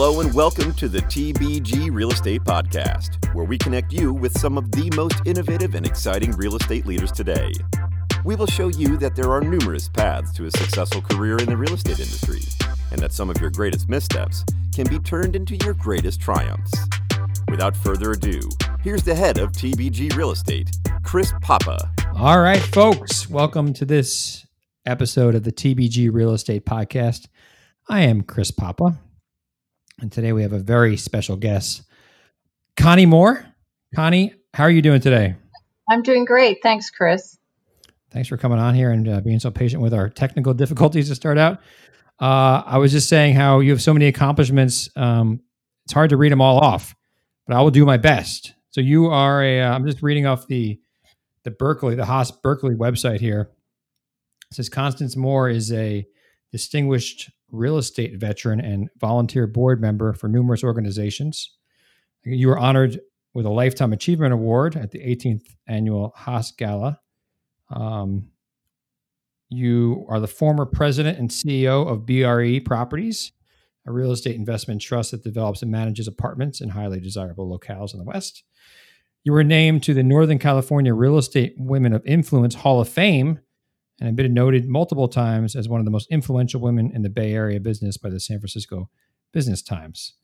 Hello and welcome to the TBG Real Estate Podcast, where we connect you with some of the most innovative and exciting real estate leaders today. We will show you that there are numerous paths to a successful career in the real estate industry, and that some of your greatest missteps can be turned into your greatest triumphs. Without further ado, here's the head of TBG Real Estate, Chris Papa. All right, folks, welcome to this episode of the TBG Real Estate Podcast. I am Chris Papa. And today we have a very special guest, Connie Moore. Connie, how are you doing today? I'm doing great. Thanks, Chris. Thanks for coming on here and being so patient with our technical difficulties to start out. I was just saying how you have so many accomplishments. It's hard to read them all off, but I will do my best. So you are I'm just reading off the Haas Berkeley website here. It says Constance Moore is a distinguished real estate veteran and volunteer board member for numerous organizations. You were honored with a Lifetime Achievement Award at the 18th Annual Haas Gala. You are the former president and CEO of BRE Properties, a real estate investment trust that develops and manages apartments in highly desirable locales in the West. You were named to the Northern California Real Estate Women of Influence Hall of Fame and have been noted multiple times as one of the most influential women in the Bay Area business by the San Francisco Business Times.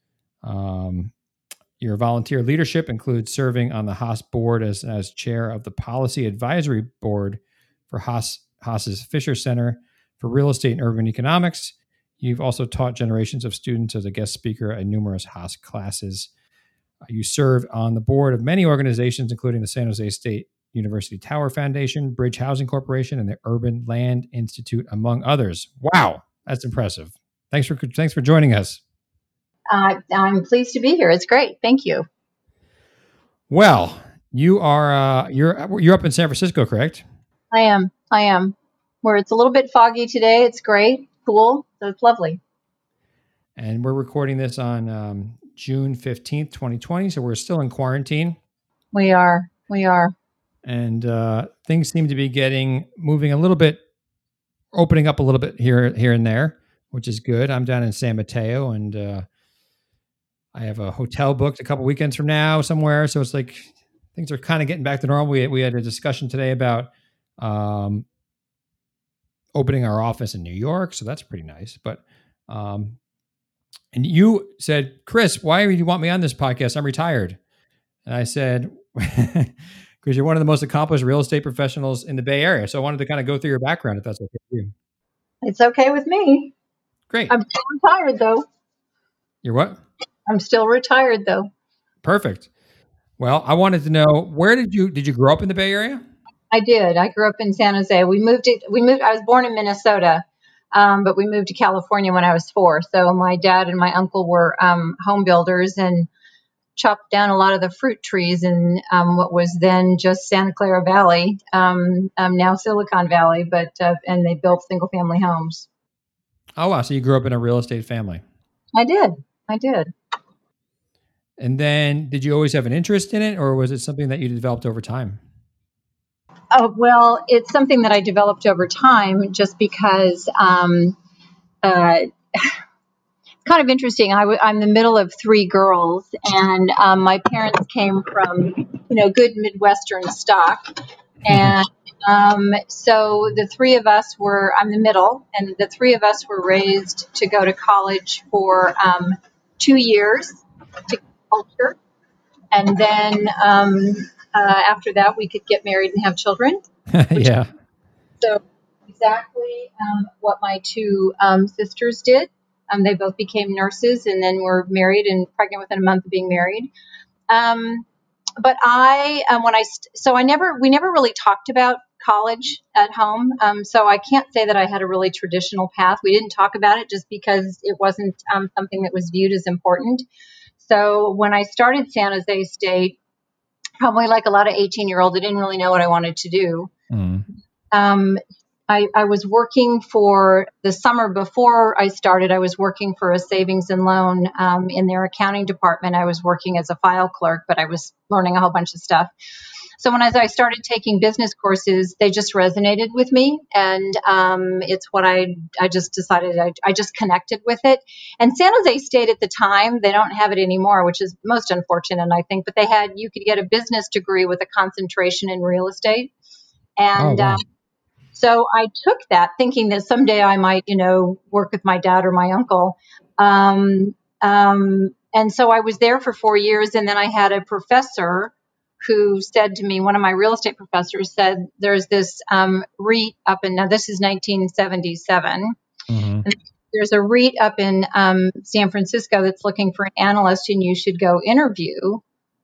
Your volunteer leadership includes serving on the Haas board as chair of the Policy Advisory Board for Haas's Fisher Center for Real Estate and Urban Economics. You've also taught generations of students as a guest speaker at numerous Haas classes. You serve on the board of many organizations, including the San Jose State University Tower Foundation, Bridge Housing Corporation, and the Urban Land Institute, among others. Wow, that's impressive. Thanks for joining us. I'm pleased to be here. It's great. Thank you. Well, you are you're up in San Francisco, correct? I am. Where it's a little bit foggy today. It's great, cool, so it's lovely. And we're recording this on June 15th, 2020. So we're still in quarantine. We are. And things seem to be moving a little bit, opening up a little bit here and there, which is good. I'm down in San Mateo, and I have a hotel booked a couple weekends from now somewhere. So it's like things are kind of getting back to normal. We had a discussion today about opening our office in New York, so that's pretty nice. But and you said, Chris, why do you want me on this podcast? I'm retired, and I said. Because you're one of the most accomplished real estate professionals in the Bay Area. So I wanted to kind of go through your background, if that's okay with you. It's okay with me. Great. I'm still retired, though. You're what? I'm still retired, though. Perfect. Well, I wanted to know, where did you grow up in the Bay Area? I did. I grew up in San Jose. I was born in Minnesota, but we moved to California when I was 4. So my dad and my uncle were home builders and chopped down a lot of the fruit trees in what was then just Santa Clara Valley, now Silicon Valley, but they built single-family homes. Oh, wow. So you grew up in a real estate family. I did. And then did you always have an interest in it, or was it something that you developed over time? Oh, well, it's something that I developed over time just because kind of interesting. I'm the middle of 3 girls, and my parents came from, good Midwestern stock. And so I'm the middle, and the 3 of us were raised to go to college for 2 years to culture. And then after that, we could get married and have children. Yeah. So exactly what my 2 sisters did. They both became nurses and then were married and pregnant within a month of being married. But I, when I, st- so I never, we never really talked about college at home. So I can't say that I had a really traditional path. We didn't talk about it just because it wasn't something that was viewed as important. So when I started San Jose State, probably like a lot of 18-year-olds, I didn't really know what I wanted to do. Mm. I was working for the summer before I started. I was working for a savings and loan in their accounting department. I was working as a file clerk, but I was learning a whole bunch of stuff. So when I started taking business courses, they just resonated with me. And it's what I just decided, I just connected with it. And San Jose State at the time, they don't have it anymore, which is most unfortunate, I think. But they had, you could get a business degree with a concentration in real estate. And so I took that thinking that someday I might, work with my dad or my uncle. And so I was there for 4 years. And then I had a professor who said to me, one of my real estate professors said, there's this REIT up in, now this is 1977. Mm-hmm. And there's a REIT up in San Francisco that's looking for an analyst and you should go interview.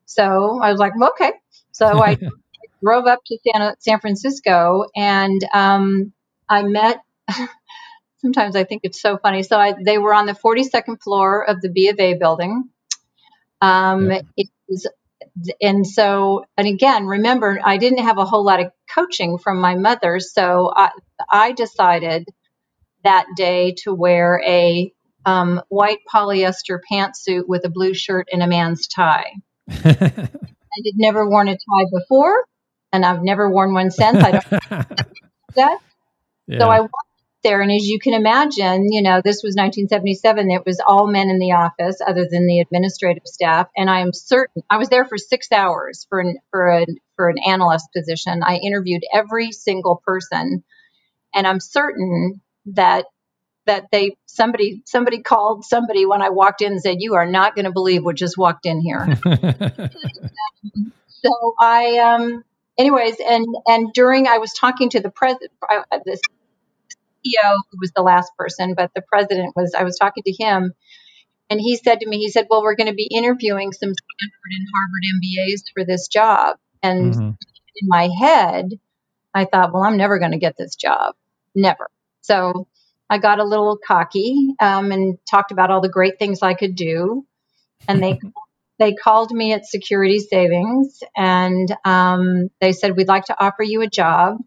So I was like, okay. So I drove up to San Francisco and I met, sometimes I think it's so funny. So they were on the 42nd floor of the B of A building. It was, and so, and again, remember, I didn't have a whole lot of coaching from my mother. So I decided that day to wear a white polyester pantsuit with a blue shirt and a man's tie. I had never worn a tie before, and I've never worn one since. I don't know that. Yeah. So I walked there, and as you can imagine, this was 1977. It was all men in the office, other than the administrative staff. And I am certain I was there for 6 hours for an analyst position. I interviewed every single person, and I'm certain that they somebody called somebody when I walked in and said, "You are not going to believe what just walked in here." So I, anyways, and during I was talking to the president, this CEO who was the last person, but the president was. I was talking to him, and he said to me, he said, "Well, we're going to be interviewing some Stanford and Harvard MBAs for this job." And in my head, I thought, "Well, I'm never going to get this job, never." So I got a little cocky and talked about all the great things I could do. And they called me at Security Savings and they said, "We'd like to offer you a job."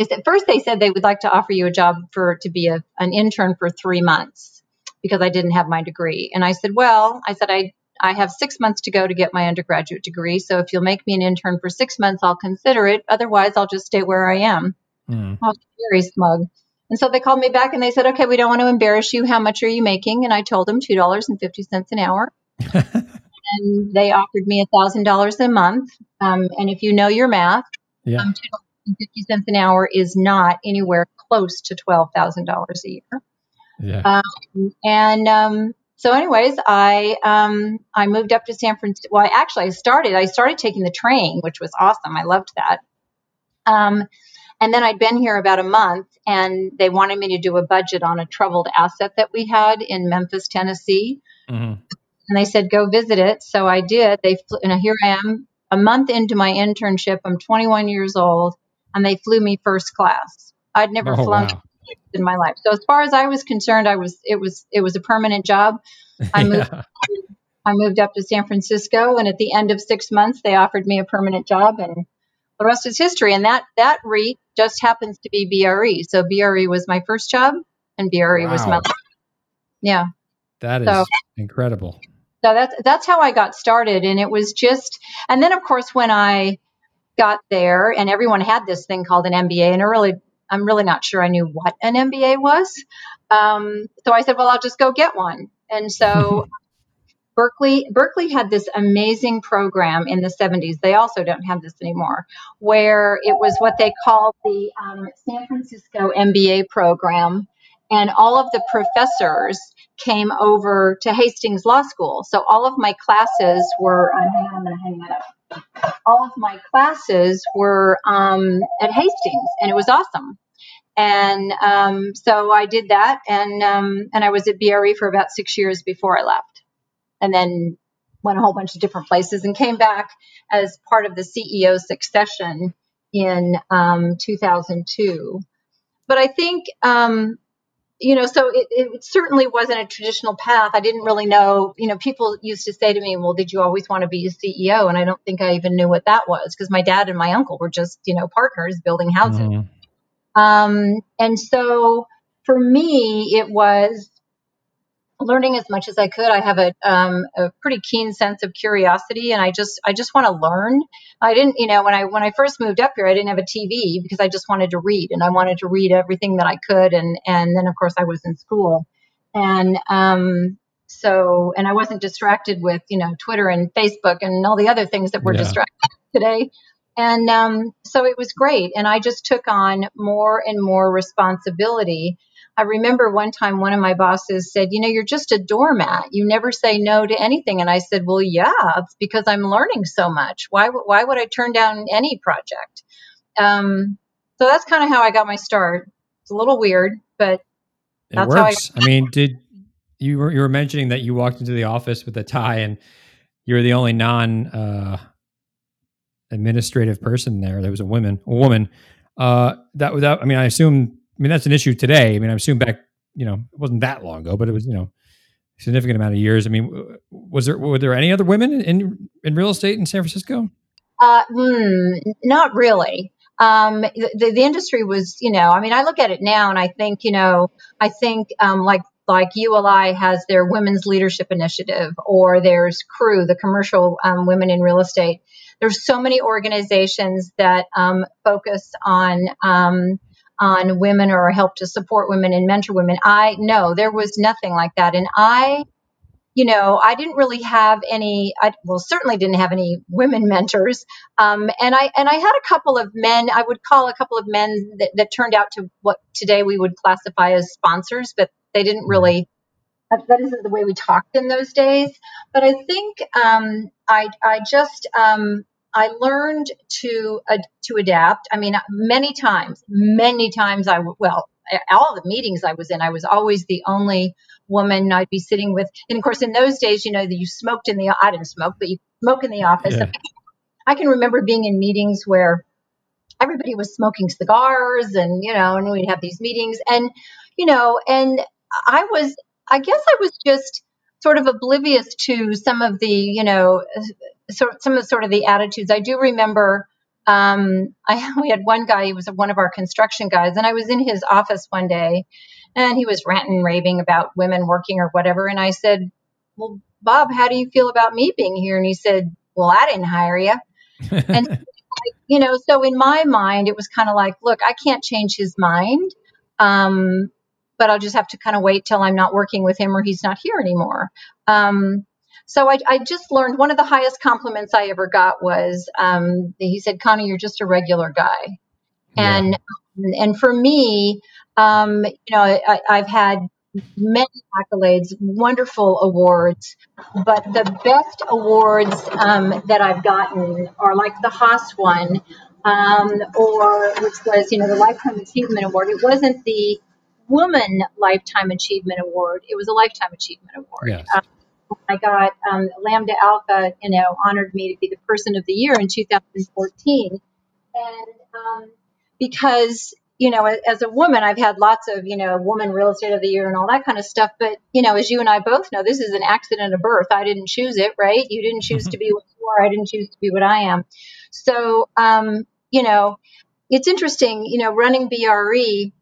At first, they said they would like to offer you a job to be an intern for 3 months because I didn't have my degree. And I said, "Well," I said, I have 6 months to go to get my undergraduate degree. So if you'll make me an intern for 6 months, I'll consider it. Otherwise, I'll just stay where I am." I was very smug. And so they called me back and they said, "Okay, we don't want to embarrass you. How much are you making?" And I told them $2.50 an hour. And they offered me $1,000 a month. And if you know your math, $2.50 an hour is not anywhere close to $12,000 a year. So anyways, I moved up to San Francisco. Well, I started taking the train, which was awesome. I loved that. And then I'd been here about a month and they wanted me to do a budget on a troubled asset that we had in Memphis, Tennessee. And they said, "Go visit it." So I did. And here I am a month into my internship. I'm 21 years old and they flew me first class. I'd never flown in my life. So as far as I was concerned, it was a permanent job. I moved up to San Francisco and at the end of 6 months, they offered me a permanent job and the rest is history. And that REIT just happens to be BRE. So BRE was my first job and BRE was my last. Yeah. That is incredible. So that's how I got started. And it was just, and then of course, when I got there and everyone had this thing called an MBA and I'm really not sure I knew what an MBA was. So I said, "Well, I'll just go get one." And so Berkeley had this amazing program in the 70s. They also don't have this anymore, where it was what they called the San Francisco MBA program. And all of the professors came over to Hastings Law School. So all of my classes were, I'm going to hang that up. All of my classes were at Hastings and it was awesome. And so I did that and I was at BRE for about 6 years before I left. And then went a whole bunch of different places and came back as part of the CEO succession in 2002. But I think, so it certainly wasn't a traditional path. I didn't really know, people used to say to me, "Well, did you always want to be a CEO?" And I don't think I even knew what that was because my dad and my uncle were just, partners building houses. And so for me, it was, learning as much as I could. I have a pretty keen sense of curiosity, and I just want to learn. I didn't, when I first moved up here, I didn't have a TV because I just wanted to read, and I wanted to read everything that I could. And then of course I was in school, and I wasn't distracted with, Twitter and Facebook and all the other things that we're distracted today. And so it was great. And I just took on more and more responsibility. I remember one time one of my bosses said, you're just a doormat. You never say no to anything. And I said, well, yeah, it's because I'm learning so much. Why would I turn down any project? So that's kind of how I got my start. It's a little weird, but that's it works. How I mean, you were mentioning that you walked into the office with a tie and you were the only administrative person there. There was a woman. That's an issue today. I assume back, it wasn't that long ago, but it was, a significant amount of years. Were there any other women in real estate in San Francisco? Not really. The industry was, I look at it now and I think, like ULI has their Women's Leadership Initiative, or there's CREW, the Commercial Women in Real Estate. There's so many organizations that focus on women or help to support women and mentor women. There was nothing like that. And I didn't really have any, certainly didn't have any women mentors. And I had a couple of men, I would call a couple of men that turned out to what today we would classify as sponsors, but they didn't really, that isn't the way we talked in those days. But I think, I learned to adapt. Many times all the meetings I was in, I was always the only woman I'd be sitting with. And of course, in those days, I didn't smoke, but you smoke in the office. Yeah. I can remember being in meetings where everybody was smoking cigars and we'd have these meetings and I guess I was just sort of oblivious to some of the, the attitudes. I do remember we had one guy, he was one of our construction guys, and I was in his office one day and he was ranting and raving about women working or whatever. And I said, well, Bob, how do you feel about me being here? And he said, well, I didn't hire you. And, so in my mind, it was kind of like, look, I can't change his mind. But I'll just have to kind of wait till I'm not working with him or he's not here anymore. So I just learned one of the highest compliments I ever got was he said, Connie, you're just a regular guy. Yeah. And for me, I've had many accolades, wonderful awards, but the best awards that I've gotten are like the Haas one, or which was, the Lifetime Achievement Award. It wasn't the Woman Lifetime Achievement Award. It was a Lifetime Achievement Award. Yes. I got Lambda Alpha, honored me to be the Person of the Year in 2014. And because, as a woman, I've had lots of, Woman Real Estate of the Year and all that kind of stuff. But, as you and I both know, this is an accident of birth. I didn't choose it, right? You didn't choose to be what you are. I didn't choose to be what I am. So, it's interesting, running BRE,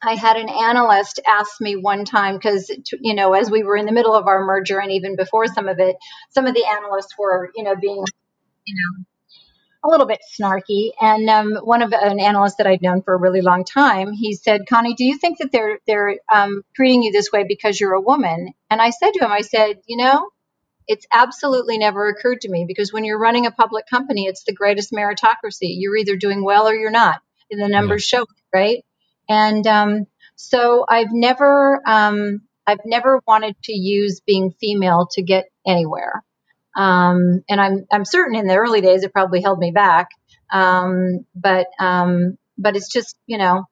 I had an analyst ask me one time because, as we were in the middle of our merger and even before some of it, some of the analysts were, being, a little bit snarky. And one of an analyst that I'd known for a really long time, he said, Connie, do you think that they're treating you this way because you're a woman? And I said to him, it's absolutely never occurred to me because when you're running a public company, it's the greatest meritocracy. You're either doing well or you're not. And the numbers show, right? And so I've never wanted to use being female to get anywhere. And I'm certain in the early days it probably held me back. But it's just, and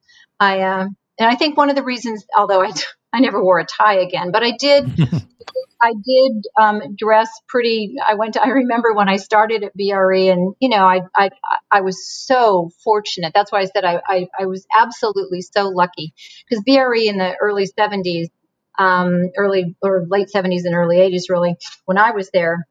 I think one of the reasons, although I never wore a tie again, but I did dress pretty. I remember when I started at BRE and, I was so fortunate. That's why I said I was absolutely so lucky because BRE in the early 70s, early or late 70s and early 80s, really, when I was there,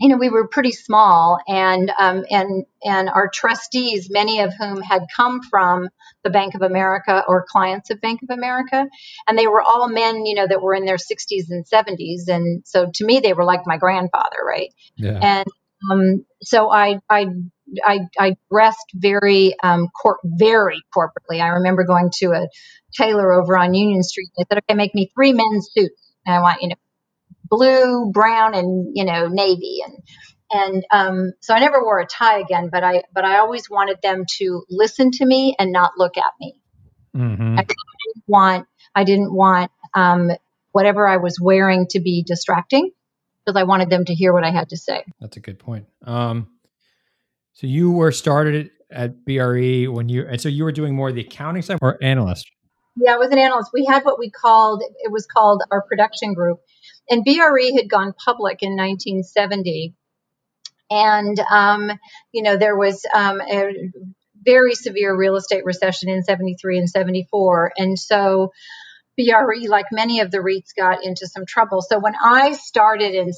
you know, we were pretty small, and our trustees, many of whom had come from the Bank of America or clients of Bank of America, and they were all men, you know, that were in their 60s and 70s, and so to me they were like my grandfather, right? Yeah. And so I dressed very very corporately. I remember going to a tailor over on Union Street. They said, "Okay, make me three men's suits, and I want, you know, blue, brown, and, you know, navy." And so I never wore a tie again, but I always wanted them to listen to me and not look at me. Mm-hmm. I didn't want whatever I was wearing to be distracting, because I wanted them to hear what I had to say. That's a good point. So you were started at BRE and so you were doing more of the accounting side or analyst? Yeah, I was an analyst. We had what we called, it was called our production group. And BRE had gone public in 1970. And, you know, there was a very severe real estate recession in 73 and 74. And so BRE, like many of the REITs, got into some trouble. So when I started in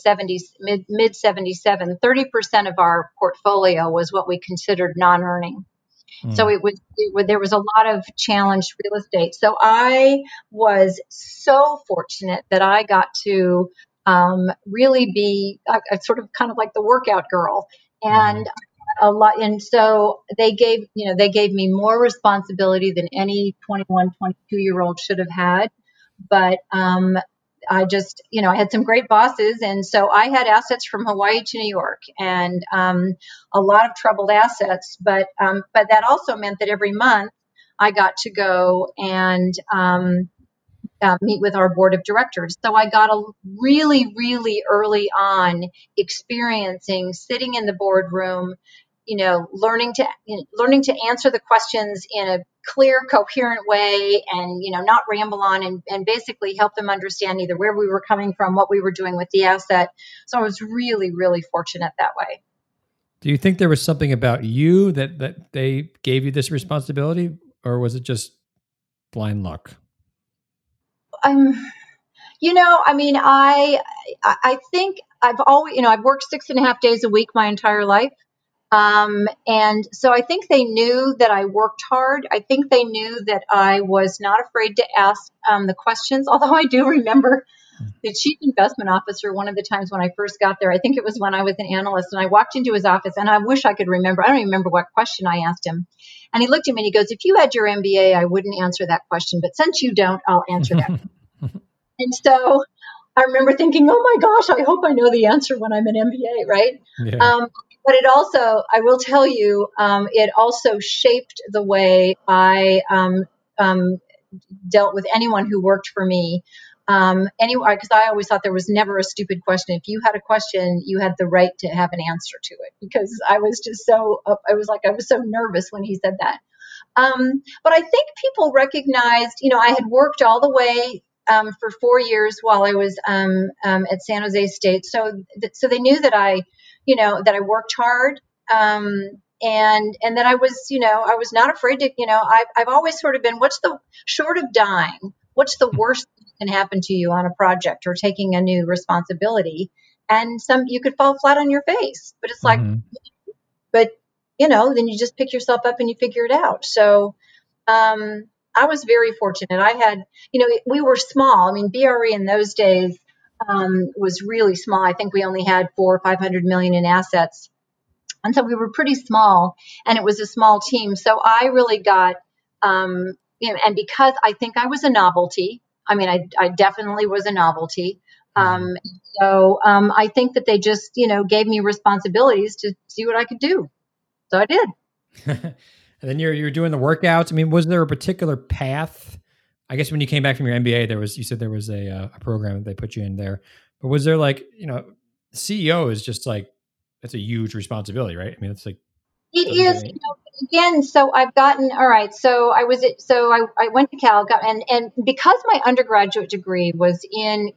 mid 77, 30% of our portfolio was what we considered non-earning. So there was a lot of challenged real estate. So I was so fortunate that I got to really be a sort of kind of like the workout girl, and a lot. And so they gave me more responsibility than any 21, 22-year-old should have had. But I just, you know, I had some great bosses. And so I had assets from Hawaii to New York, and a lot of troubled assets. But that also meant that every month I got to go and meet with our board of directors. So I got a really, really early on experiencing sitting in the boardroom, you know, learning to answer the questions in a clear, coherent way, and, you know, not ramble on, and basically help them understand either where we were coming from, what we were doing with the asset. So I was really, really fortunate that way. Do you think there was something about you that they gave you this responsibility, or was it just blind luck? You know, I mean, I think I've always, you know, I've worked 6.5 days a week my entire life. And so I think they knew that I worked hard. I think they knew that I was not afraid to ask the questions. Although I do remember the chief investment officer, one of the times when I first got there, I think it was when I was an analyst, and I walked into his office, and I wish I could remember. I don't even remember what question I asked him. And he looked at me and he goes, "If you had your MBA, I wouldn't answer that question. But since you don't, I'll answer that." And so I remember thinking, oh my gosh, I hope I know the answer when I'm an MBA, right? Yeah. But it also, I will tell you, it also shaped the way I dealt with anyone who worked for me. Because I always thought there was never a stupid question. If you had a question, you had the right to have an answer to it, because I was just I was so nervous when he said that. But I think people recognized, you know, I had worked all the way for 4 years while I was at San Jose State. So they knew that I worked hard, and that I was, you know, I was not afraid to, you know, I've always sort of been, short of dying, what's the worst that can happen to you on a project or taking a new responsibility? And you could fall flat on your face, but it's like, but you know, then you just pick yourself up and you figure it out. So, I was very fortunate. I had, you know, we were small. I mean, BRE in those days, was really small. I think we only had $400 or $500 million in assets. And so we were pretty small, and it was a small team. So I really got, you know, and because I think I was a novelty, I mean, I definitely was a novelty. So I think that they just, you know, gave me responsibilities to see what I could do. So I did. And then you're doing the workouts. I mean, was there a particular path? I guess when you came back from your MBA, you said there was a program that they put you in there, but was there, like, you know, CEO is just like, that's a huge responsibility, right? I mean, it's like, it is, you know, again, so I've gotten, all right, so I was, I went to Cal, and because my undergraduate degree was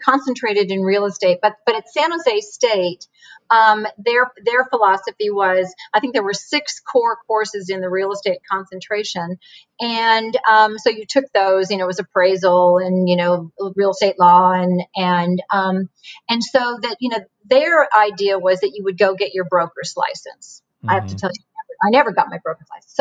concentrated in real estate, but at San Jose State, their philosophy was, I think there were 6 core courses in the real estate concentration. And, so you took those, it was appraisal and, real estate law and so that, their idea was that you would go get your broker's license. Mm-hmm. I have to tell you, I never got my broker's license.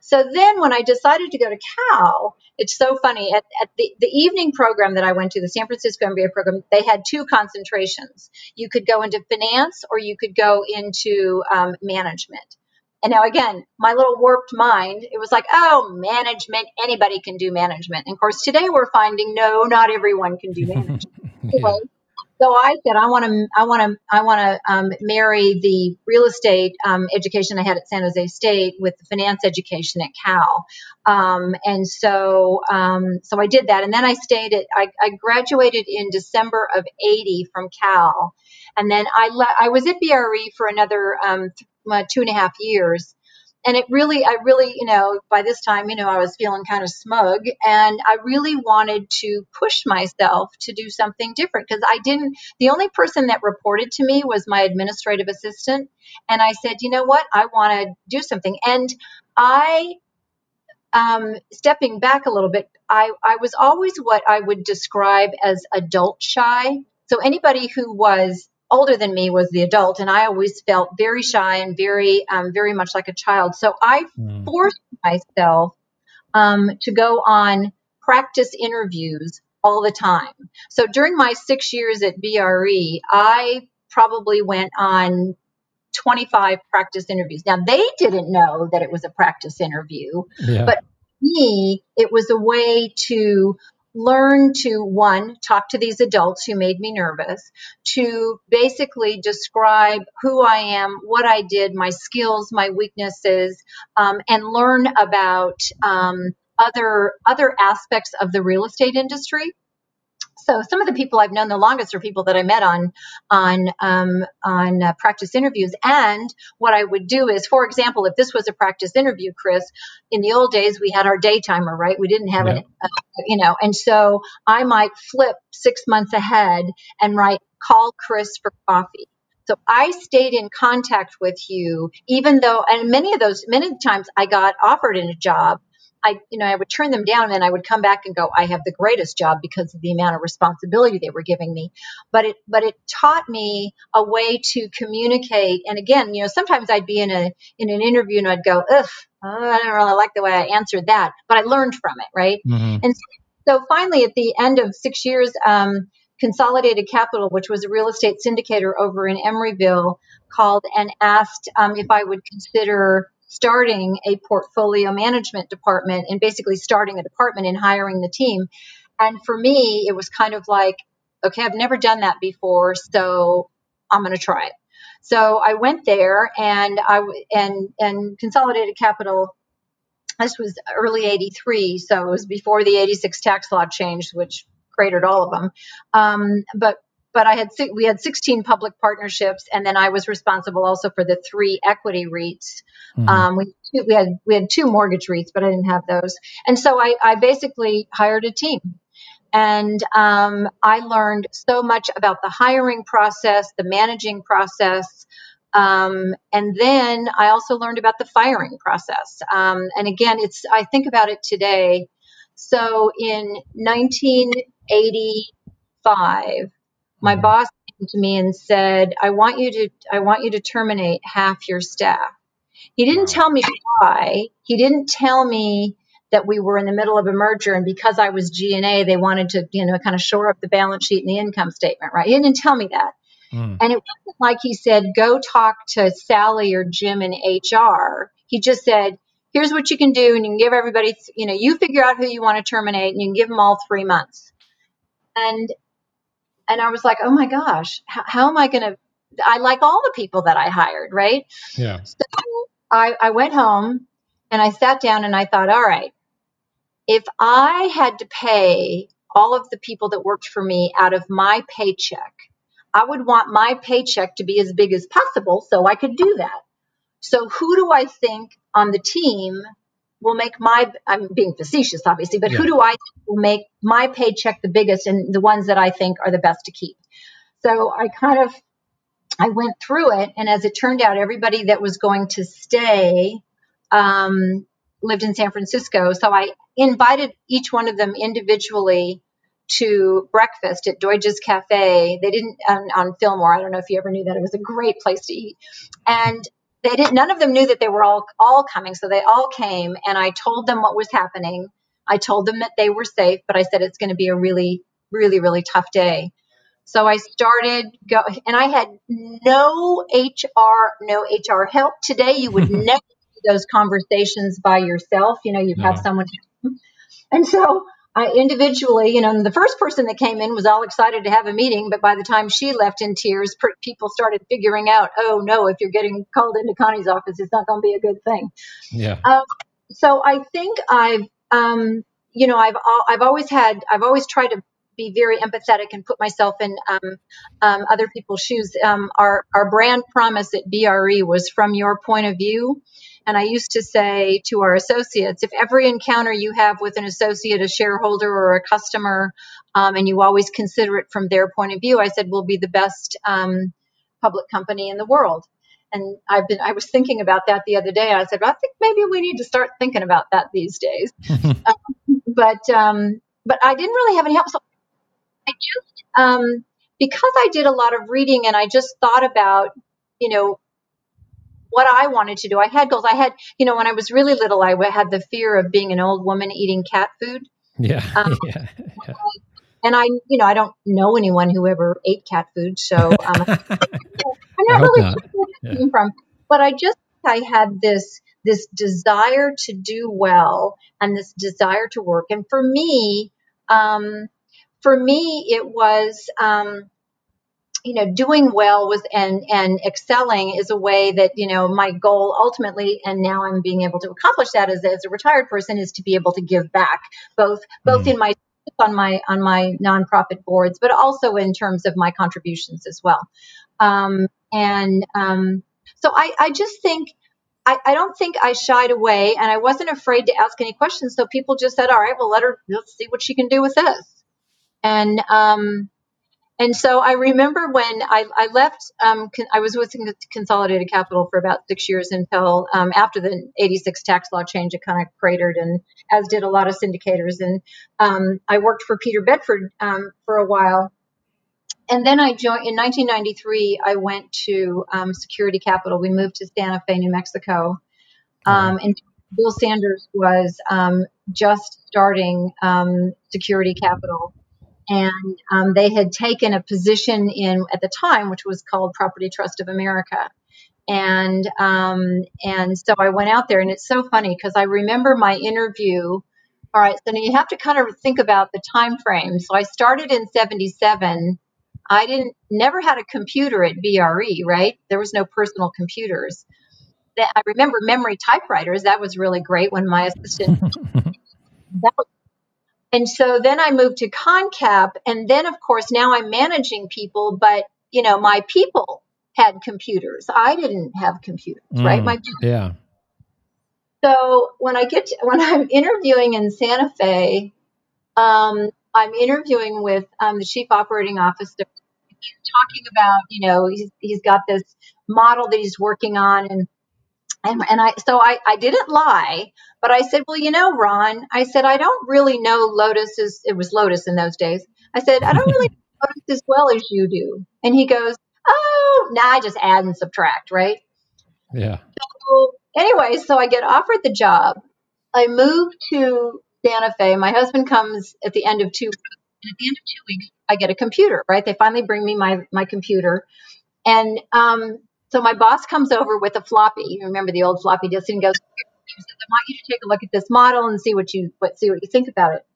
So then when I decided to go to Cal, it's so funny, at the evening program that I went to, the San Francisco MBA program, they had 2 concentrations. You could go into finance or you could go into management. And now, again, my little warped mind, it was like, oh, management, anybody can do management. And of course, today we're finding, no, not everyone can do management. Anyway, so I said, I want to marry the real estate education I had at San Jose State with the finance education at Cal, so I did that, and then I stayed at. I graduated in December of '80 from Cal, and then I was at BRE for another 2.5 years. And I really, by this time, I was feeling kind of smug, and I really wanted to push myself to do something different because the only person that reported to me was my administrative assistant. And I said, you know what, I want to do something. And stepping back a little bit, I was always what I would describe as adult shy. So anybody who was older than me was the adult, and I always felt very shy and very, very much like a child. So I forced myself to go on practice interviews all the time. So during my 6 years at BRE, I probably went on 25 practice interviews. Now, they didn't know that it was a practice interview, but for me, it was a way to learn to, one, talk to these adults who made me nervous, to basically describe who I am, what I did, my skills, my weaknesses, and learn about other aspects of the real estate industry. So some of the people I've known the longest are people that I met on practice interviews. And what I would do is, for example, if this was a practice interview, Chris, in the old days, we had our day timer, right? We didn't have it, and so I might flip 6 months ahead and write, call Chris for coffee. So I stayed in contact with you, even though, and many times I got offered in a job. I would turn them down, and I would come back and go, I have the greatest job because of the amount of responsibility they were giving me. But it taught me a way to communicate. And again, sometimes I'd be in an interview and I'd go, ugh, I don't really like the way I answered that, but I learned from it. Right. Mm-hmm. And so finally at the end of 6 years, Consolidated Capital, which was a real estate syndicator over in Emeryville, called and asked if I would consider starting a portfolio management department and basically starting a department and hiring the team. And for me, it was kind of like, okay, I've never done that before, so I'm going to try it. So I went there, and I Consolidated Capital, this was early 83, so it was before the 86 tax law changed, which cratered all of them. But we had 16 public partnerships, and then I was responsible also for the 3 equity REITs. Mm-hmm. We had 2 mortgage REITs, but I didn't have those. And so I basically hired a team, and I learned so much about the hiring process, the managing process, and then I also learned about the firing process. And again, I think about it today. So in 1985. My boss came to me and said, I want you to terminate half your staff. He didn't tell me why. He didn't tell me that we were in the middle of a merger, and because I was G&A, they wanted to, kind of shore up the balance sheet and the income statement, right? He didn't tell me that. Mm. And it wasn't like he said, go talk to Sally or Jim in HR. He just said, here's what you can do, and you can give everybody, you figure out who you want to terminate, and you can give them all 3 months. And I was like, oh my gosh, how am I going to, I like all the people that I hired, right? Yeah. So I went home and I sat down and I thought, all right, if I had to pay all of the people that worked for me out of my paycheck, I would want my paycheck to be as big as possible so I could do that. So who do I think on the team will make my, I'm being facetious, obviously, but who do I think will make my paycheck the biggest and the ones that I think are the best to keep? So I kind of, I went through it. And as it turned out, everybody that was going to stay lived in San Francisco. So I invited each one of them individually to breakfast at Deutsches Cafe. They didn't, on Fillmore. I don't know if you ever knew that. It was a great place to eat. And they didn't, none of them knew that they were all coming. So they all came and I told them what was happening. I told them that they were safe, but I said, it's going to be a really, really, really tough day. So I started and I had no HR help. Today, you would never do those conversations by yourself. You know, you'd have someone. And so I individually, you know, and the first person that came in was all excited to have a meeting. But by the time she left in tears, people started figuring out, oh, no, if you're getting called into Connie's office, it's not going to be a good thing. Yeah. So I think I've, you know, I've always tried to be very empathetic and put myself in other people's shoes. Our brand promise at BRE was from your point of view. And I used to say to our associates, if every encounter you have with an associate, a shareholder or a customer, and you always consider it from their point of view, I said, we'll be the best public company in the world. And I was thinking about that the other day. I said, well, I think maybe we need to start thinking about that these days. But I didn't really have any help. So I just, because I did a lot of reading and I just thought about, you know, what I wanted to do. I had goals. I had, you know, when I was really little, I had the fear of being an old woman eating cat food. Yeah. And I, you know, I don't know anyone who ever ate cat food. So I'm not really sure where that came from, but I had this desire to do well and this desire to work. And for me, it was, you know, doing well was and excelling is a way that, you know, my goal ultimately, and now I'm being able to accomplish that as a retired person, is to be able to give back both in my on my nonprofit boards, but also in terms of my contributions as well. So I just think I don't think I shied away, and I wasn't afraid to ask any questions. So people just said, all right, well, let's see what she can do with this. And so I remember when I left, I was with Consolidated Capital for about 6 years until after the 86 tax law change, it kind of cratered, and as did a lot of syndicators. And I worked for Peter Bedford for a while. And then I joined in 1993, I went to Security Capital. We moved to Santa Fe, New Mexico. And Bill Sanders was just starting Security Capital. And they had taken a position in at the time, which was called Property Trust of America. And so I went out there, and it's so funny because I remember my interview. All right, so you have to kind of think about the time frame. So I started in 1977. I never had a computer at BRE, right? There was no personal computers. I remember memory typewriters. That was really great when my assistant. And so then I moved to ConCap, and then, of course, now I'm managing people, but, you know, my people had computers. I didn't have computers, right? Yeah. So when I'm interviewing in Santa Fe, I'm interviewing with the chief operating officer. He's talking about, you know, he's got this model that he's working on, and I didn't lie, but I said, well, you know, Ron, I said, I don't really know Lotus's, it was Lotus in those days. I said, I don't really know Lotus as well as you do. And he goes, oh, I just add and subtract, right? Yeah. So anyway, so I get offered the job. I move to Santa Fe. My husband comes at the end of 2 weeks. And at the end of 2 weeks, I get a computer, right? They finally bring me my computer. And, so my boss comes over with a floppy. You remember the old floppy disk, and goes, "I want you to take a look at this model and see what you think about it."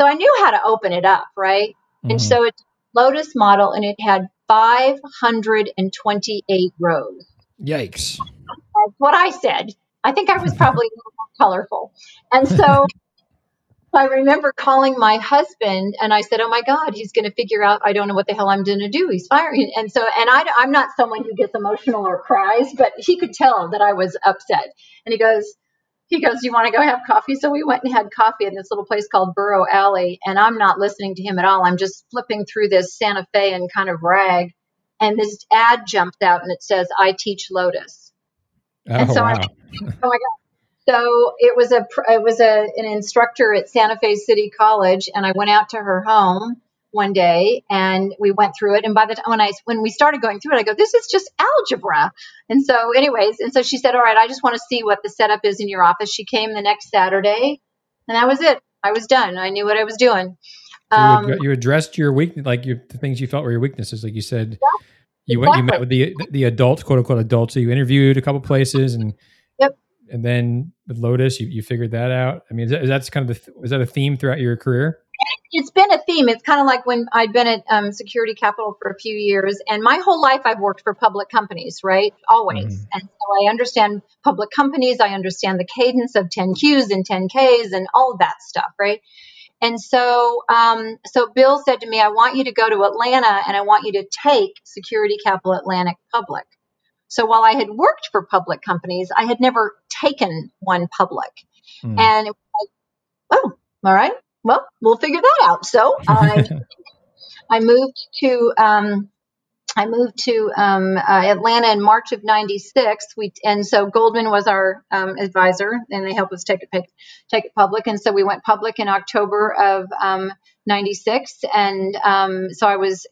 So I knew how to open it up, right? Mm-hmm. And so it's Lotus model, and it had 528 rows. Yikes! That's what I said. I think I was probably a little more colorful, and so I remember calling my husband and I said, oh my God, he's going to figure out, I don't know what the hell I'm going to do. He's firing. And so, and I'm not someone who gets emotional or cries, but he could tell that I was upset. And he goes, you want to go have coffee? So we went and had coffee in this little place called Burro Alley. And I'm not listening to him at all. I'm just flipping through this Santa Fe and kind of rag. And this ad jumps out and it says, I teach Lotus. Oh, and so wow. Oh my God. So it was an instructor at Santa Fe City College, and I went out to her home one day, and we went through it. And by the time when we started going through it, I go, "This is just algebra." And so, anyways, and so she said, "All right, I just want to see what the setup is in your office." She came the next Saturday, and that was it. I was done. I knew what I was doing. You addressed your weakness, like the things you felt were your weaknesses, like you said. Yeah, you met with the adults, quote unquote adults. So you interviewed a couple places and. And then with Lotus, you figured that out. I mean, is that a theme throughout your career? It's been a theme. It's kind of like when I'd been at Security Capital for a few years, and my whole life I've worked for public companies, right? Always. Mm-hmm. And so I understand public companies. I understand the cadence of 10Qs and 10Ks and all of that stuff, right? And so, Bill said to me, I want you to go to Atlanta and I want you to take Security Capital Atlantic public. So while I had worked for public companies, I had never taken one public. Mm. And it was like, oh, all right, well, we'll figure that out. So I moved to Atlanta in March of '96. And so Goldman was our advisor, and they helped us take it public. And so we went public in October of '96. And so I was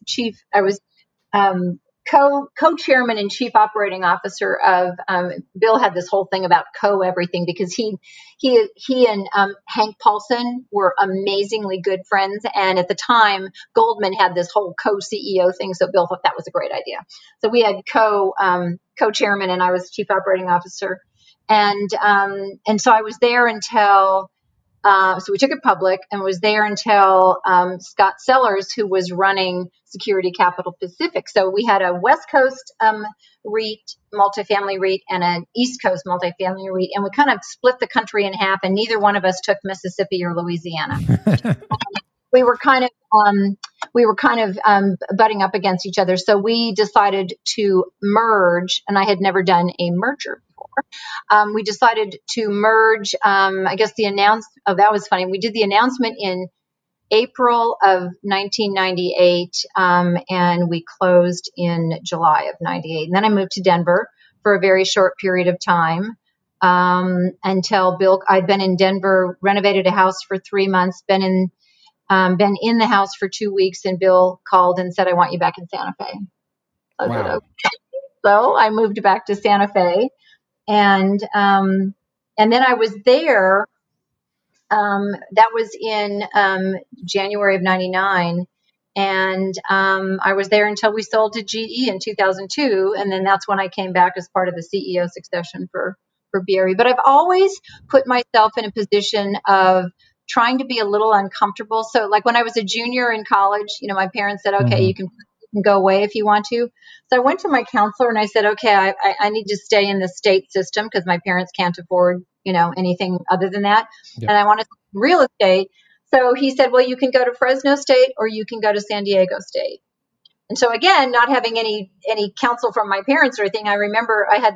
co-chairman and chief operating officer of Bill had this whole thing about everything because he and Hank Paulson were amazingly good friends, and at the time Goldman had this whole co-CEO thing, so Bill thought that was a great idea. So we had co-chairman and I was chief operating officer, and so I was there until so we took it public and was there until Scott Sellers, who was running Security Capital Pacific. So we had a West Coast REIT, multifamily REIT, and an East Coast multifamily REIT. And we kind of split the country in half, and neither one of us took Mississippi or Louisiana. We were kind of butting up against each other. So we decided to merge, and I had never done a merger. We decided to merge. I guess the announcement. Oh, that was funny. We did the announcement in April of 1998, and we closed in July of '98. And then I moved to Denver for a very short period of time until Bill. I'd been in Denver, renovated a house for 3 months, been in the house for 2 weeks, and Bill called and said, "I want you back in Santa Fe." Wow. So I moved back to Santa Fe. And then I was there, that was in, January of '99. And, I was there until we sold to GE in 2002. And then that's when I came back as part of the CEO succession for BRE. But I've always put myself in a position of trying to be a little uncomfortable. So like when I was a junior in college, you know, my parents said, okay, mm-hmm. You can go away if you want to. So I went to my counselor and I said, okay, I need to stay in the state system because my parents can't afford, you know, anything other than that. Yeah. And I want to real estate. So he said, well, you can go to Fresno State or you can go to San Diego State. And so again, not having any counsel from my parents or anything, I remember I had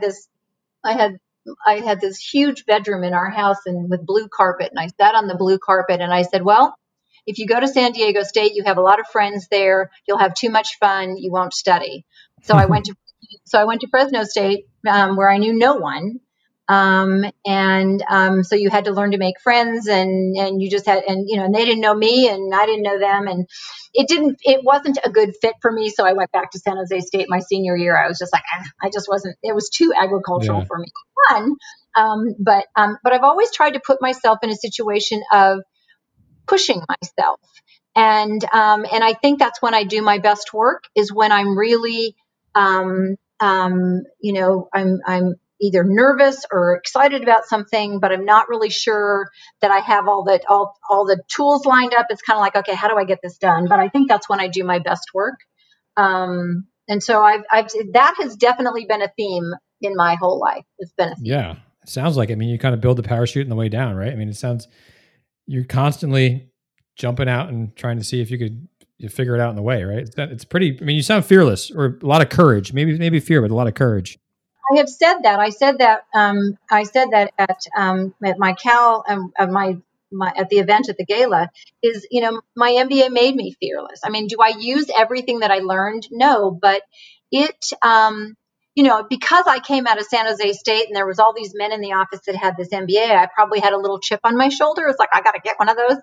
this huge bedroom in our house and with blue carpet, and I sat on the blue carpet and I said, well, if you go to San Diego State, you have a lot of friends there. You'll have too much fun. You won't study. So I went to Fresno State, where I knew no one, so you had to learn to make friends, and you just had, and you know, and they didn't know me, and I didn't know them, and it wasn't a good fit for me. So I went back to San Jose State my senior year. I was just like, it was too agricultural for me. Fun, but I've always tried to put myself in a situation of pushing myself. And I think that's when I do my best work, is when I'm really, I'm either nervous or excited about something, but I'm not really sure that I have all the tools lined up. It's kind of like, okay, how do I get this done? But I think that's when I do my best work. And so I've that has definitely been a theme in my whole life. It's been a theme. Yeah. It sounds like, I mean, you kind of build the parachute on the way down, right? I mean, it sounds, you're constantly jumping out and trying to see if you could figure it out in the way, right? It's pretty, I mean, you sound fearless, or a lot of courage, maybe fear, but a lot of courage. I have said that. I said that at my Cal, at the event at the gala is, you know, my MBA made me fearless. I mean, do I use everything that I learned? No, but it, you know, because I came out of San Jose State and there was all these men in the office that had this MBA, I probably had a little chip on my shoulder. It's like, I got to get one of those.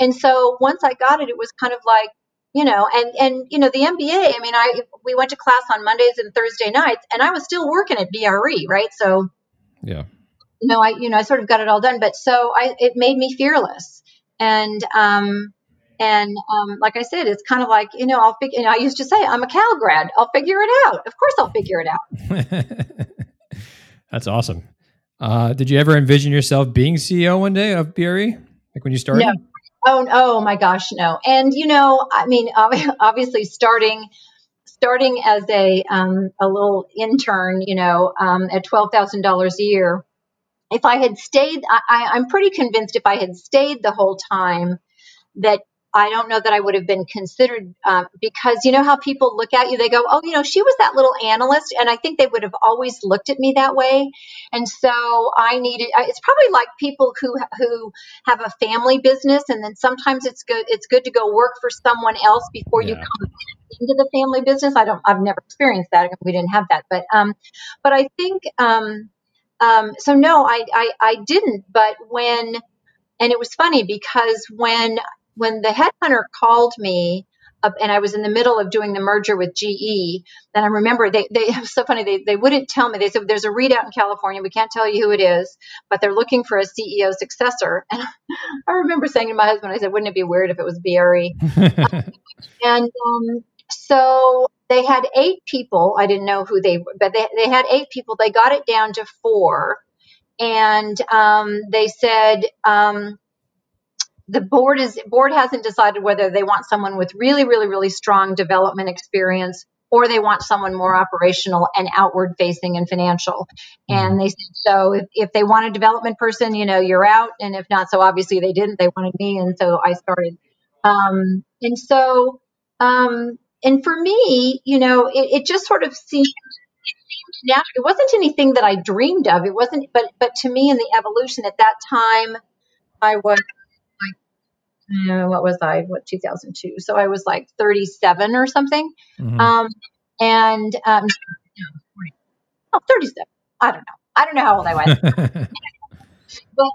And so once I got it, it was kind of like, you know, and, you know, the MBA, I mean, we went to class on Mondays and Thursday nights and I was still working at BRE, right? So yeah. No, I sort of got it all done, but so it made me fearless. And like I said, it's kind of like, you know, I used to say, I'm a Cal grad, I'll figure it out. Of course I'll figure it out. That's awesome. Did you ever envision yourself being CEO one day of BRE? Like when you started? No. Oh my gosh, no. And, you know, I mean, obviously starting as a little intern, you know, at $12,000 a year, if I had stayed, I'm pretty convinced if I had stayed the whole time that I don't know that I would have been considered because you know how people look at you, they go, oh, you know, she was that little analyst. And I think they would have always looked at me that way. And so it's probably like people who have a family business. And then sometimes it's good to go work for someone else before you come into the family business. I've never experienced that. We didn't have that, but I think, so no, I didn't, but and it was funny because when the headhunter called me up and I was in the middle of doing the merger with GE, and I remember they it was so funny. They wouldn't tell me. They said, there's a readout in California. We can't tell you who it is, but they're looking for a CEO successor. And I remember saying to my husband, I said, wouldn't it be weird if it was BRE? So they had 8 people. I didn't know who but they had 8 people. They got it down to 4. And they said, the board hasn't decided whether they want someone with really, really, really strong development experience or they want someone more operational and outward facing and financial. And they said, so if they want a development person, you know, you're out. And if not, so obviously they didn't. They wanted me. And so I started. And for me, you know, it just sort of seemed natural. It wasn't anything that I dreamed of. It wasn't, but to me in the evolution at that time, I was like, you know, what was I? What, 2002? So I was like 37 or something. Mm-hmm. 37. I don't know. I don't know how old I was.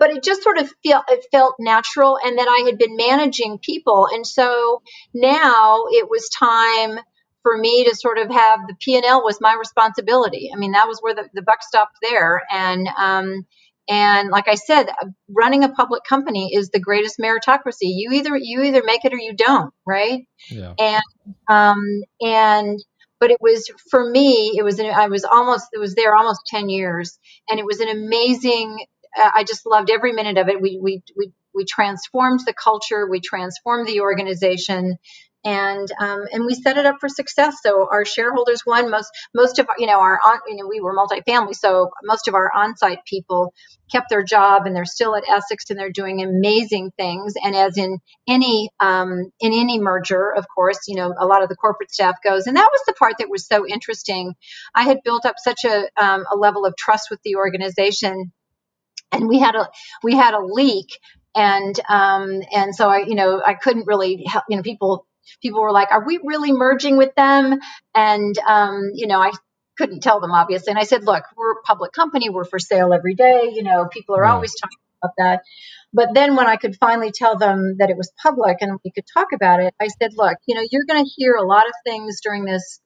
But it just sort of felt natural, and that I had been managing people, and so now it was time for me to sort of have the P&L was my responsibility. I mean, that was where the buck stopped there, and like I said, running a public company is the greatest meritocracy. You either make it or you don't, right? Yeah. But it was, for me, it was there almost 10 years, and it was an amazing, I just loved every minute of it. We transformed the culture, we transformed the organization, and we set it up for success. So our shareholders won. Most of, you know, we were multifamily, so most of our on-site people kept their job, and they're still at Essex, and they're doing amazing things. And as in any merger, of course, you know, a lot of the corporate staff goes, and that was the part that was so interesting. I had built up such a level of trust with the organization, and we had a leak, and so I couldn't really help, you know, people were like, are we really merging with them? And I couldn't tell them, obviously. And I said, look, we're a public company. We're for sale every day. You know, people are always talking about that. But then when I could finally tell them that it was public and we could talk about it, I said, look, you know, you're going to hear a lot of things during this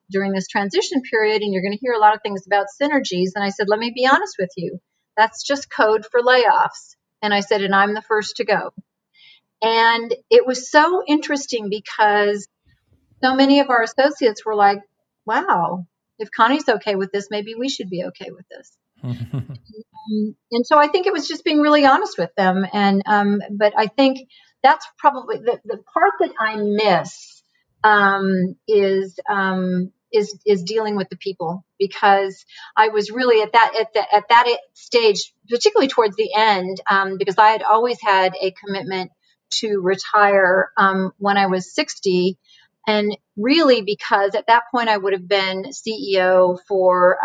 transition period, and you're going to hear a lot of things about synergies. And I said, let me be honest with you. That's just code for layoffs. And I said, and I'm the first to go. And it was so interesting because so many of our associates were like, wow, if Connie's okay with this, maybe we should be okay with this. And so I think it was just being really honest with them. And but I think that's probably the part that I miss is is dealing with the people, because I was really at that stage, particularly towards the end, because I had always had a commitment to retire when I was 60. And really, because at that point I would have been CEO for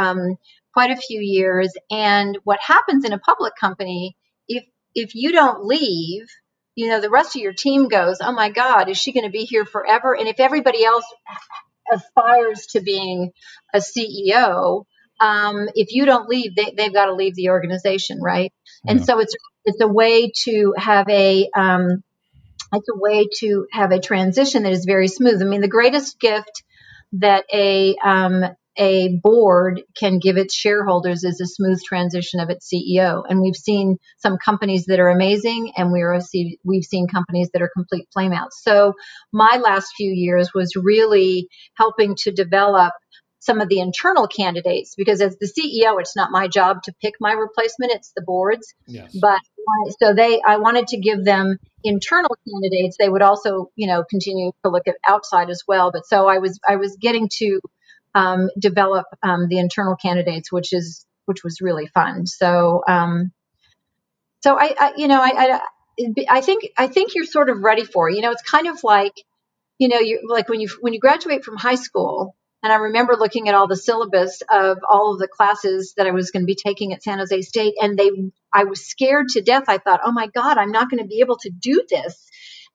quite a few years. And what happens in a public company, if you don't leave, you know, the rest of your team goes, oh my God, is she going to be here forever? And if everybody else aspires to being a CEO, if you don't leave, they've got to leave the organization, right? Yeah. And so it's a way to have a transition that is very smooth. I mean, the greatest gift that a board can give its shareholders is a smooth transition of its CEO. And we've seen some companies that are amazing, and we've seen companies that are complete flameouts. So my last few years was really helping to develop some of the internal candidates, because as the CEO, it's not my job to pick my replacement, it's the board's. Yes. But so I wanted to give them internal candidates. They would also, you know, continue to look at outside as well. But so I was getting to develop the internal candidates, which was really fun. So, I think you're sort of ready for it. You know, it's kind of like, you know, you like when you graduate from high school. And I remember looking at all the syllabus of all of the classes that I was going to be taking at San Jose State, and I was scared to death. I thought, oh my God, I'm not going to be able to do this.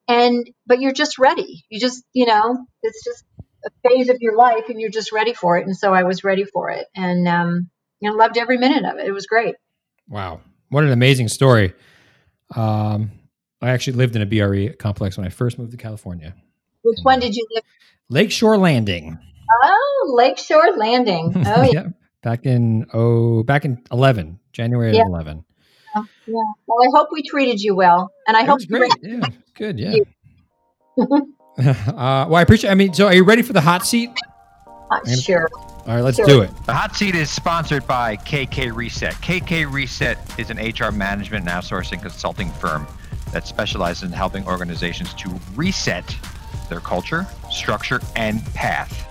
But you're just ready. You just, you know, it's just a phase of your life, and you're just ready for it. And so I was ready for it, and loved every minute of it. It was great. Wow. What an amazing story. I actually lived in a BRE complex when I first moved to California. Which one did you live in? Lakeshore Landing. Oh, Lakeshore Landing. Oh, yeah. Back in 11, January of 11. Yeah. Well, I hope we treated you well, and I hope it was great. Yeah, good. Yeah. Well, I appreciate. I mean, so are you ready for the hot seat? Sure. All right, let's do it. The hot seat is sponsored by KK Reset. KK Reset is an HR management and outsourcing consulting firm that specializes in helping organizations to reset their culture, structure, and path.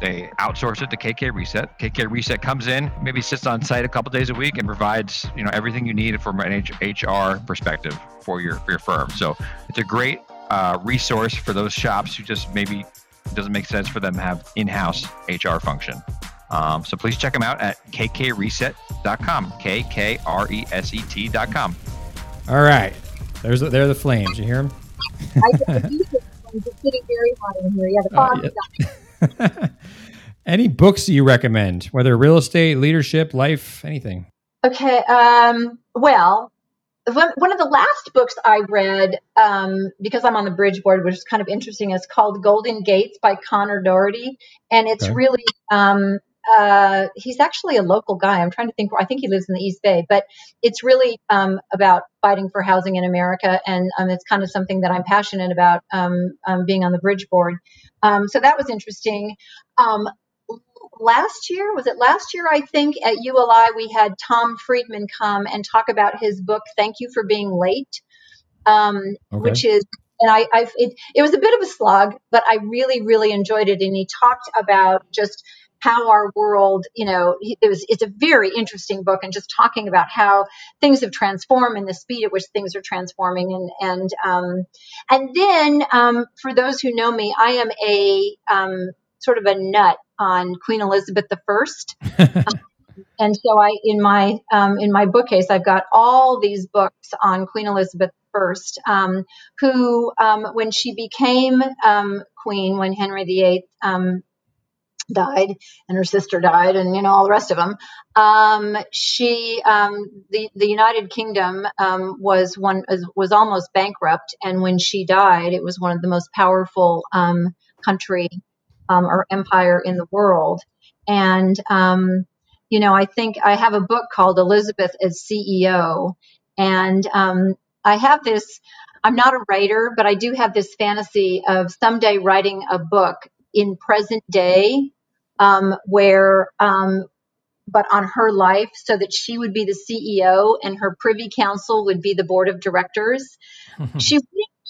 they outsource it to KK Reset. KK Reset comes in, maybe sits on site a couple days a week, and provides, you know, everything you need from an HR perspective for your firm. So it's a great resource for those shops who just maybe it doesn't make sense for them to have in-house HR function. So please check them out at kkreset.com, KKRESET.com. All right. There are the flames. You hear them? I think I'm just sitting very hot in here. Yeah, the fog is on. Any books that you recommend, whether real estate, leadership, life, anything? Okay. Well, one of the last books I read, because I'm on the Bridge board, which is kind of interesting, is called Golden Gates by Conor Dougherty. And it's really, he's actually a local guy. I'm trying to think. I think he lives in the East Bay, but it's really about fighting for housing in America. And it's kind of something that I'm passionate about, being on the Bridge board. So that was interesting. Last year, I think at ULI, we had Tom Friedman come and talk about his book, Thank You for Being Late, which is, and it was a bit of a slog, but I really, really enjoyed it. And he talked about just how our world, you know, it's a very interesting book, and just talking about how things have transformed and the speed at which things are transforming. And then for those who know me, I am a sort of a nut on Queen Elizabeth the First. And so in my bookcase, I've got all these books on Queen Elizabeth I, who, when she became queen, when Henry the Eighth died and her sister died, and, you know, all the rest of them, the United Kingdom was almost bankrupt, and when she died, it was one of the most powerful country or empire in the world, and you know, I think I have a book called Elizabeth as CEO, and I have this, I'm not a writer, but I do have this fantasy of someday writing a book in present day but on her life, so that she would be the CEO and her privy council would be the board of directors. She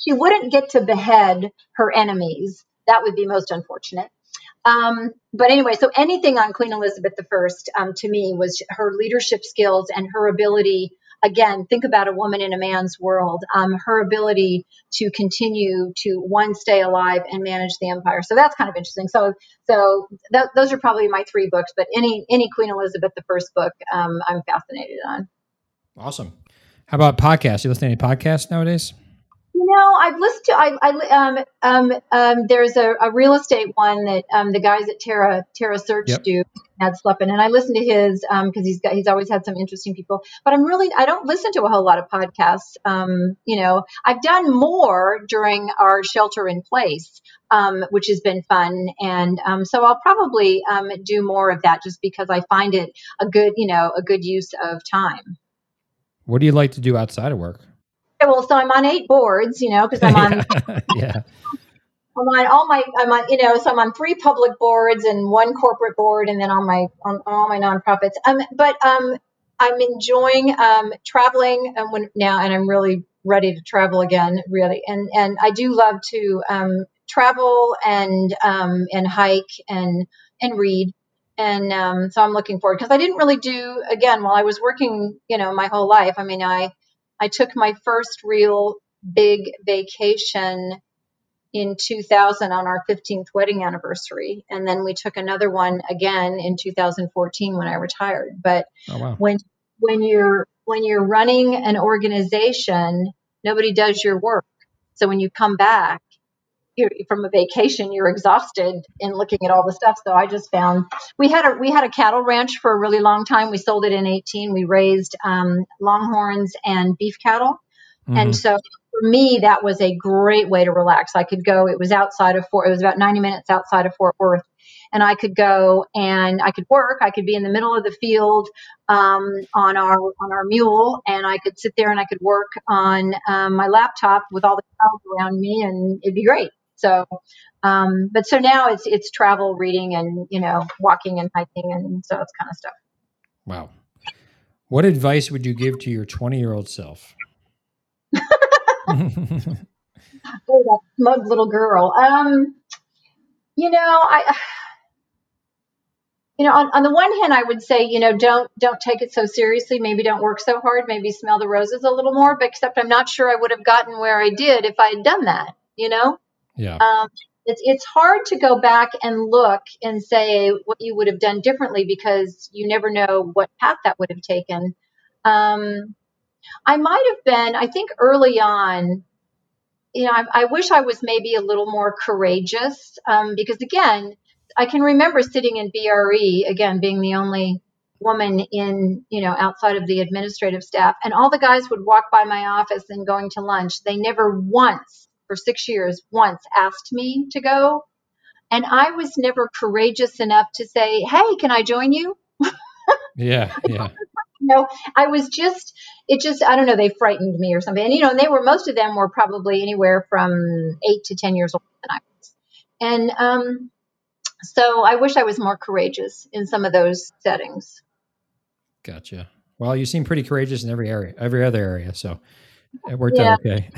wouldn't get to behead her enemies. That would be most unfortunate. But anyway, so anything on Queen Elizabeth I, to me, was her leadership skills and her ability, again, think about a woman in a man's world, her ability to continue to, one, stay alive and manage the empire. So that's kind of interesting. So those are probably my three books, but any Queen Elizabeth I book, I'm fascinated on. Awesome. How about podcasts? You listen to any podcasts nowadays? No, I've listened to, there's a real estate one that the guys at Tara Search do, Matt Slepin, and I listen to his because he's always had some interesting people. But I don't listen to a whole lot of podcasts. I've done more during our shelter in place, which has been fun, and so I'll probably do more of that just because I find it a good use of time. What do you like to do outside of work? Well, so I'm on 8 boards, because I'm on, so I'm on 3 public boards and 1 corporate board, and then on all my nonprofits. I'm enjoying traveling now, and I'm really ready to travel again, really. And I do love to travel and hike and read. And so I'm looking forward, because I didn't really do, again, while I was working, my whole life. I mean, I took my first real big vacation in 2000 on our 15th wedding anniversary. And then we took another one again in 2014 when I retired. But when you're running an organization, nobody does your work. So when you come back from a vacation, you're exhausted in looking at all the stuff. So I just found we had a cattle ranch for a really long time. We sold it in 2018. We raised longhorns and beef cattle. Mm-hmm. And so for me, that was a great way to relax. I could go, it was about 90 minutes outside of Fort Worth, and I could go and I could work. I could be in the middle of the field on our mule, and I could sit there and I could work on my laptop with all the cows around me, and it'd be great. So, but so now it's travel, reading, and, walking and hiking. And so it's kind of stuff. Wow. What advice would you give to your 20-year-old self? Oh, that smug little girl. On the one hand, I would say, don't take it so seriously. Maybe don't work so hard. Maybe smell the roses a little more, but except I'm not sure I would have gotten where I did if I had done that, Yeah. It's hard to go back and look and say what you would have done differently, because you never know what path that would have taken. I might have been, I think early on, I wish I was maybe a little more courageous, because again, I can remember sitting in BRE, again, being the only woman outside of the administrative staff, and all the guys would walk by my office and going to lunch. They never once, for 6 years, asked me to go. And I was never courageous enough to say, hey, can I join you? Yeah. I was just, I don't know, they frightened me or something. And, and most of them were probably anywhere from 8 to 10 years older than I was. And so I wish I was more courageous in some of those settings. Gotcha. Well, you seem pretty courageous in every other area. So it worked out okay.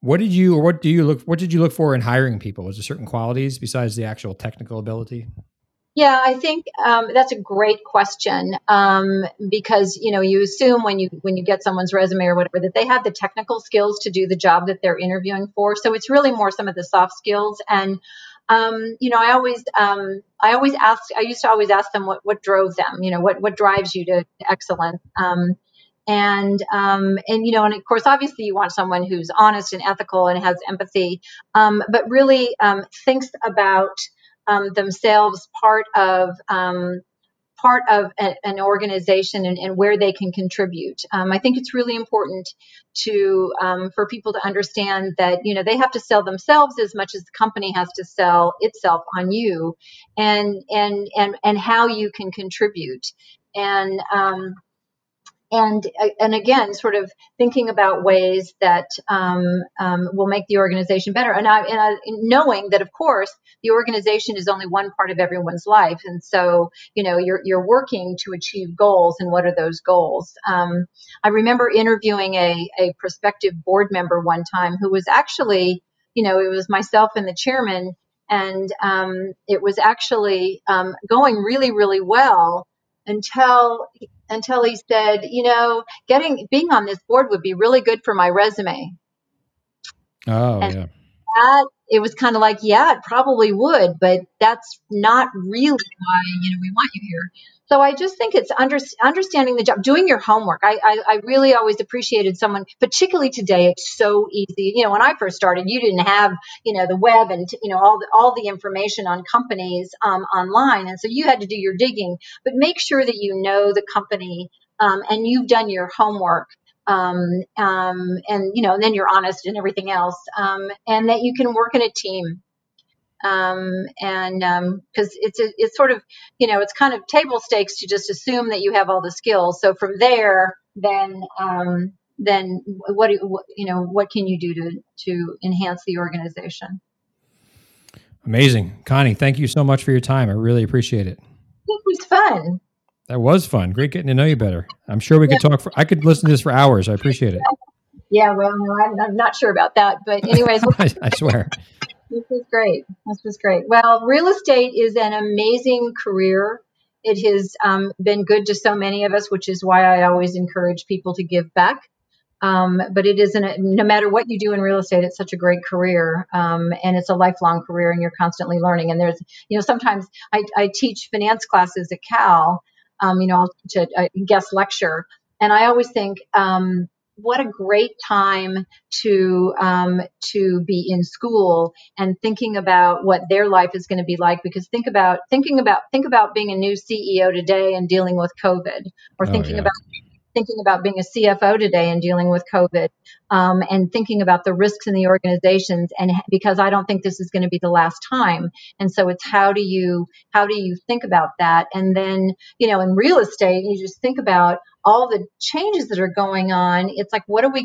What did you look for in hiring people? Was there certain qualities besides the actual technical ability? Yeah, I think that's a great question, because you assume when you get someone's resume or whatever that they have the technical skills to do the job that they're interviewing for. So it's really more some of the soft skills. And I used to always ask them what drove them, what drives you to excellence. And of course, obviously you want someone who's honest and ethical and has empathy, but really thinks about themselves, part of an organization and where they can contribute. I think it's really important for people to understand that, they have to sell themselves as much as the company has to sell itself on you and how you can contribute. And again, sort of thinking about ways that will make the organization better. And knowing that, of course, the organization is only one part of everyone's life. And so, you know, you're working to achieve goals. And what are those goals? I remember interviewing a prospective board member one time who was actually, you know, it was myself and the chairman. And it was actually going really, really well until he said, you know, being on this board would be really good for my resume. Oh, and yeah. It was kind of like, yeah, it probably would, but that's not really why, you know, we want you here. So I just think it's understanding the job, doing your homework. I really always appreciated someone, particularly today. It's so easy. You know, when I first started, you didn't have, you know, the web and, you know, all the information on companies online. And so you had to do your digging, but make sure that you know the company and you've done your homework. And, you know, and then you're honest and everything else, and that you can work in a team. Because it's sort of, you know, it's kind of table stakes to just assume that you have all the skills. So from there, then what can you do to enhance the organization? Amazing. Connie, thank you so much for your time. I really appreciate it. It was fun. That was fun. Great getting to know you better. I'm sure we could talk I could listen to this for hours. I appreciate it. Yeah. Well, no, I'm not sure about that, but anyways, I swear. This was great. Well, real estate is an amazing career. It has been good to so many of us, which is why I always encourage people to give back. But it isn't, no matter what you do in real estate, it's such a great career. And it's a lifelong career and you're constantly learning. And there's, you know, sometimes I teach finance classes at Cal, you know, I'll teach a guest lecture. And I always think, what a great time to be in school and thinking about what their life is going to be like, because think about being a new CEO today and dealing with COVID, or thinking about being a CFO today and dealing with COVID, and thinking about the risks in the organizations. And because I don't think this is going to be the last time. And so it's how do you think about that? And then, you know, in real estate, you just think about all the changes that are going on. It's like, what do we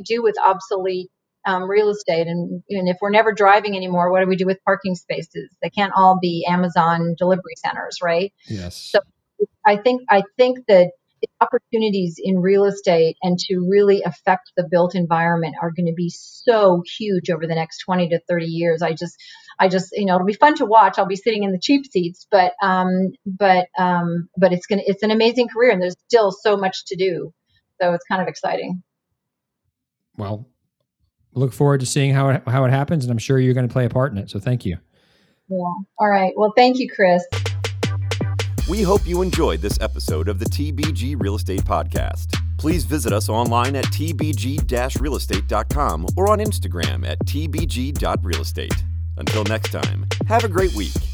do with obsolete real estate? And if we're never driving anymore, what do we do with parking spaces? They can't all be Amazon delivery centers, right? Yes. So I think that opportunities in real estate and to really affect the built environment are going to be so huge over the next 20 to 30 years. I just, you know, it'll be fun to watch. I'll be sitting in the cheap seats, but it's an amazing career and there's still so much to do. So it's kind of exciting. Well, look forward to seeing how it happens, and I'm sure you're going to play a part in it. So thank you. Yeah. All right. Well, thank you, Chris. We hope you enjoyed this episode of the TBG Real Estate Podcast. Please visit us online at tbg-realestate.com or on Instagram at tbg.realestate. Until next time, have a great week.